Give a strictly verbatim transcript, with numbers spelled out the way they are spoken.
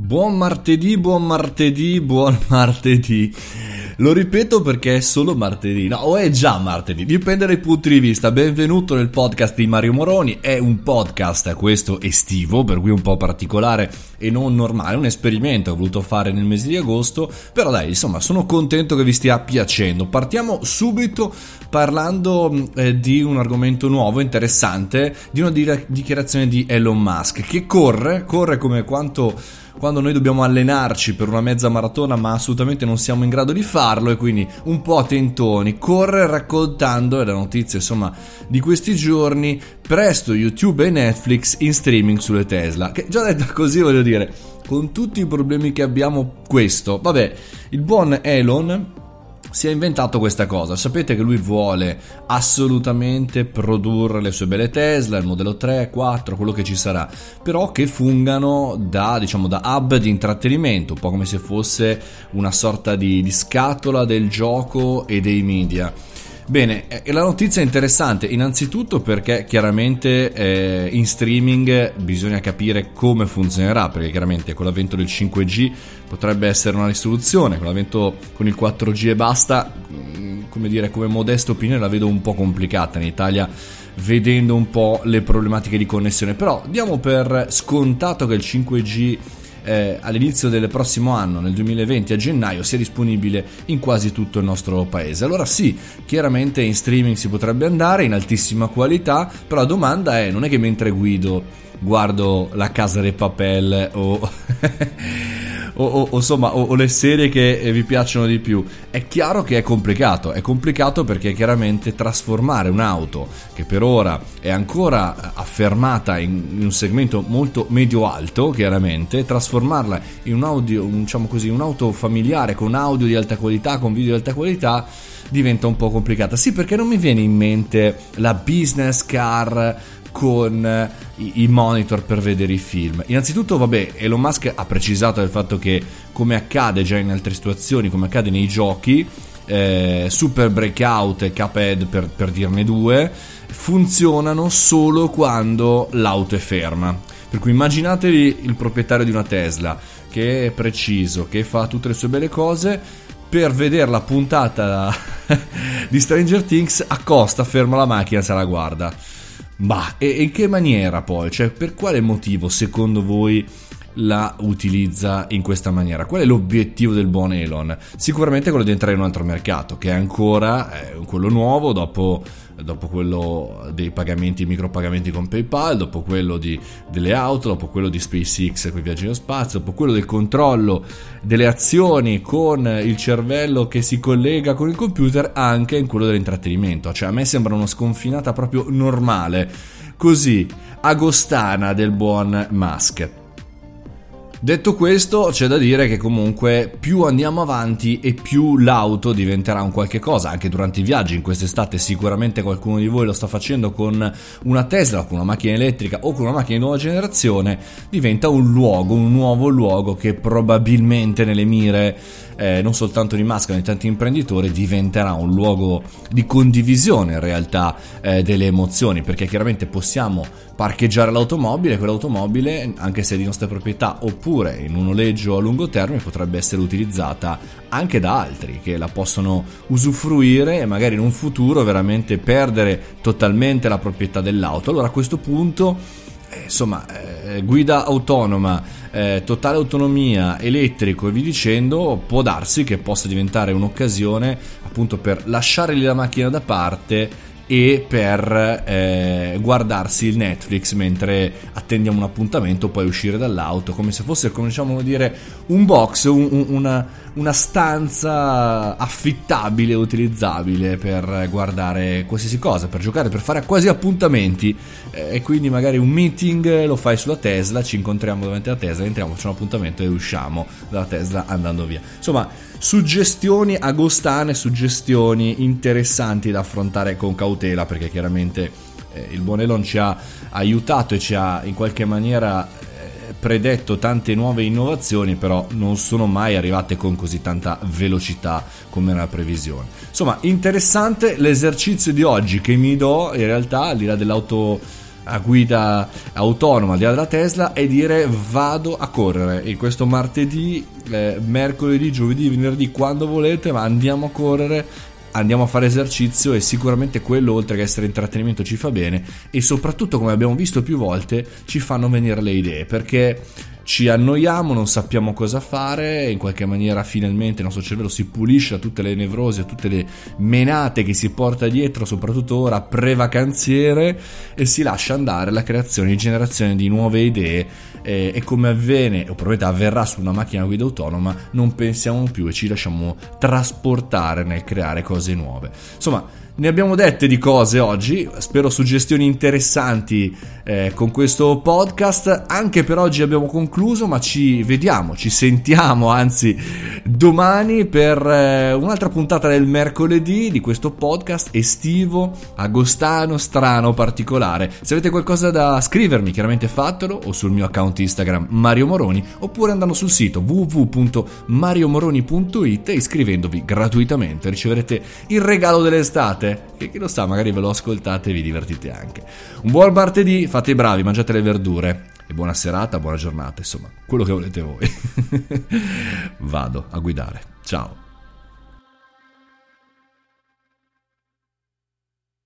Buon martedì, buon martedì, buon martedì. Lo ripeto perché è solo martedì, no, o è già martedì, dipende dai punti di vista. Benvenuto nel podcast di Mario Moroni, è un podcast, questo, estivo, per cui un po' particolare e non normale, un esperimento che ho voluto fare nel mese di agosto, però dai, insomma, sono contento che vi stia piacendo. Partiamo subito parlando eh, di un argomento nuovo, interessante, di una dichiarazione di Elon Musk, che corre, corre come quanto... quando noi dobbiamo allenarci per una mezza maratona ma assolutamente non siamo in grado di farlo, e quindi un po' a tentoni corre raccontando, è la notizia insomma di questi giorni, presto YouTube e Netflix in streaming sulle Tesla, che già detta così voglio dire, con tutti i problemi che abbiamo, questo, vabbè, il buon Elon si è inventato questa cosa. Sapete che lui vuole assolutamente produrre le sue belle Tesla, il modello tre, quattro, quello che ci sarà, però che fungano da, diciamo, da hub di intrattenimento, un po' come se fosse una sorta di, di scatola del gioco e dei media. Bene, la notizia è interessante innanzitutto perché chiaramente eh, in streaming bisogna capire come funzionerà, perché chiaramente con l'avvento del cinque G potrebbe essere una risoluzione, con l'avvento con il quattro G e basta, come dire, come modesta opinione la vedo un po' complicata in Italia, vedendo un po' le problematiche di connessione, però diamo per scontato che il cinque G Eh, all'inizio del prossimo anno, nel duemilaventi, a gennaio, sia disponibile in quasi tutto il nostro paese. Allora sì, chiaramente in streaming si potrebbe andare in altissima qualità, però la domanda è, non è che mentre guido guardo la Casa di Papel o... O, o, o, insomma, o, o le serie che vi piacciono di più. È chiaro che è complicato, è complicato perché chiaramente trasformare un'auto che per ora è ancora affermata in, in un segmento molto medio-alto, chiaramente, trasformarla in un audio, un, diciamo così, un'auto familiare con audio di alta qualità, con video di alta qualità, diventa un po' complicata. Sì, perché non mi viene in mente la business car con i monitor per vedere i film. Innanzitutto, vabbè, Elon Musk ha precisato del fatto che, come accade già in altre situazioni, come accade nei giochi, eh, Super Breakout e Cuphead, per, per dirne due, funzionano solo quando l'auto è ferma. Per cui immaginatevi il proprietario di una Tesla, che è preciso, che fa tutte le sue belle cose, per vedere la puntata di Stranger Things accosta, ferma la macchina, se la guarda. Bah, e in che maniera poi? Cioè, per quale motivo secondo voi la utilizza in questa maniera? Qual è l'obiettivo del buon Elon? Sicuramente quello di entrare in un altro mercato, che è ancora eh, quello nuovo, dopo, dopo quello dei pagamenti, micropagamenti con PayPal, dopo quello di, delle auto, dopo quello di SpaceX con i viaggi nello spazio, dopo quello del controllo delle azioni con il cervello che si collega con il computer, anche in quello dell'intrattenimento. Cioè, a me sembra una sconfinata proprio normale, così, agostana, del buon Musk. Detto questo, c'è da dire che comunque più andiamo avanti e più l'auto diventerà un qualche cosa, anche durante i viaggi in quest'estate sicuramente qualcuno di voi lo sta facendo con una Tesla, con una macchina elettrica o con una macchina di nuova generazione, diventa un luogo, un nuovo luogo che probabilmente nelle mire eh, non soltanto di Musk ma di tanti imprenditori diventerà un luogo di condivisione in realtà eh, delle emozioni, perché chiaramente possiamo parcheggiare l'automobile, quell'automobile anche se è di nostra proprietà oppure oppure in un noleggio a lungo termine potrebbe essere utilizzata anche da altri che la possono usufruire e magari in un futuro veramente perdere totalmente la proprietà dell'auto. Allora a questo punto, eh, insomma, eh, guida autonoma, eh, totale autonomia, elettrico e vi dicendo, può darsi che possa diventare un'occasione appunto per lasciare lì la macchina da parte e per eh, guardarsi il Netflix mentre attendiamo un appuntamento, poi uscire dall'auto, come se fosse, come diciamo dire, un box, un, un, una, una stanza affittabile, utilizzabile per guardare qualsiasi cosa, per giocare, per fare quasi appuntamenti, eh, e quindi magari un meeting lo fai sulla Tesla, ci incontriamo davanti alla Tesla, entriamo, facciamo un appuntamento e usciamo dalla Tesla andando via. Insomma, suggestioni agostane, suggestioni interessanti da affrontare con cautela, perché chiaramente eh, il buon Elon ci ha aiutato e ci ha in qualche maniera eh, predetto tante nuove innovazioni, però non sono mai arrivate con così tanta velocità come era la previsione. Insomma, interessante l'esercizio di oggi che mi do in realtà, al di là dell'auto a guida autonoma al di là della Tesla e dire vado a correre e questo martedì, eh, mercoledì, giovedì, venerdì, quando volete, ma andiamo a correre, andiamo a fare esercizio, e sicuramente quello, oltre che essere intrattenimento, ci fa bene, e soprattutto, come abbiamo visto più volte, ci fanno venire le idee, perché ci annoiamo, non sappiamo cosa fare, e in qualche maniera finalmente il nostro cervello si pulisce a tutte le nevrosi, a tutte le menate che si porta dietro, soprattutto ora pre-vacanziere, e si lascia andare la creazione e generazione di nuove idee, eh, e come avviene, o probabilmente avverrà su una macchina guida autonoma, non pensiamo più e ci lasciamo trasportare nel creare cose nuove. Insomma, ne abbiamo dette di cose oggi, spero suggestioni interessanti, eh, con questo podcast. Anche per oggi abbiamo concluso, ma ci vediamo, ci sentiamo anzi domani per eh, un'altra puntata del mercoledì di questo podcast estivo, agostano, strano, particolare. Se avete qualcosa da scrivermi, chiaramente fatelo, o sul mio account Instagram Mario Moroni, oppure andando sul sito w w w punto mario moroni punto i t e iscrivendovi gratuitamente riceverete il regalo dell'estate. Che chi lo sa, magari ve lo ascoltate e vi divertite anche. Un buon martedì, fate i bravi, mangiate le verdure e buona serata, buona giornata, insomma, quello che volete voi. Vado a guidare. Ciao.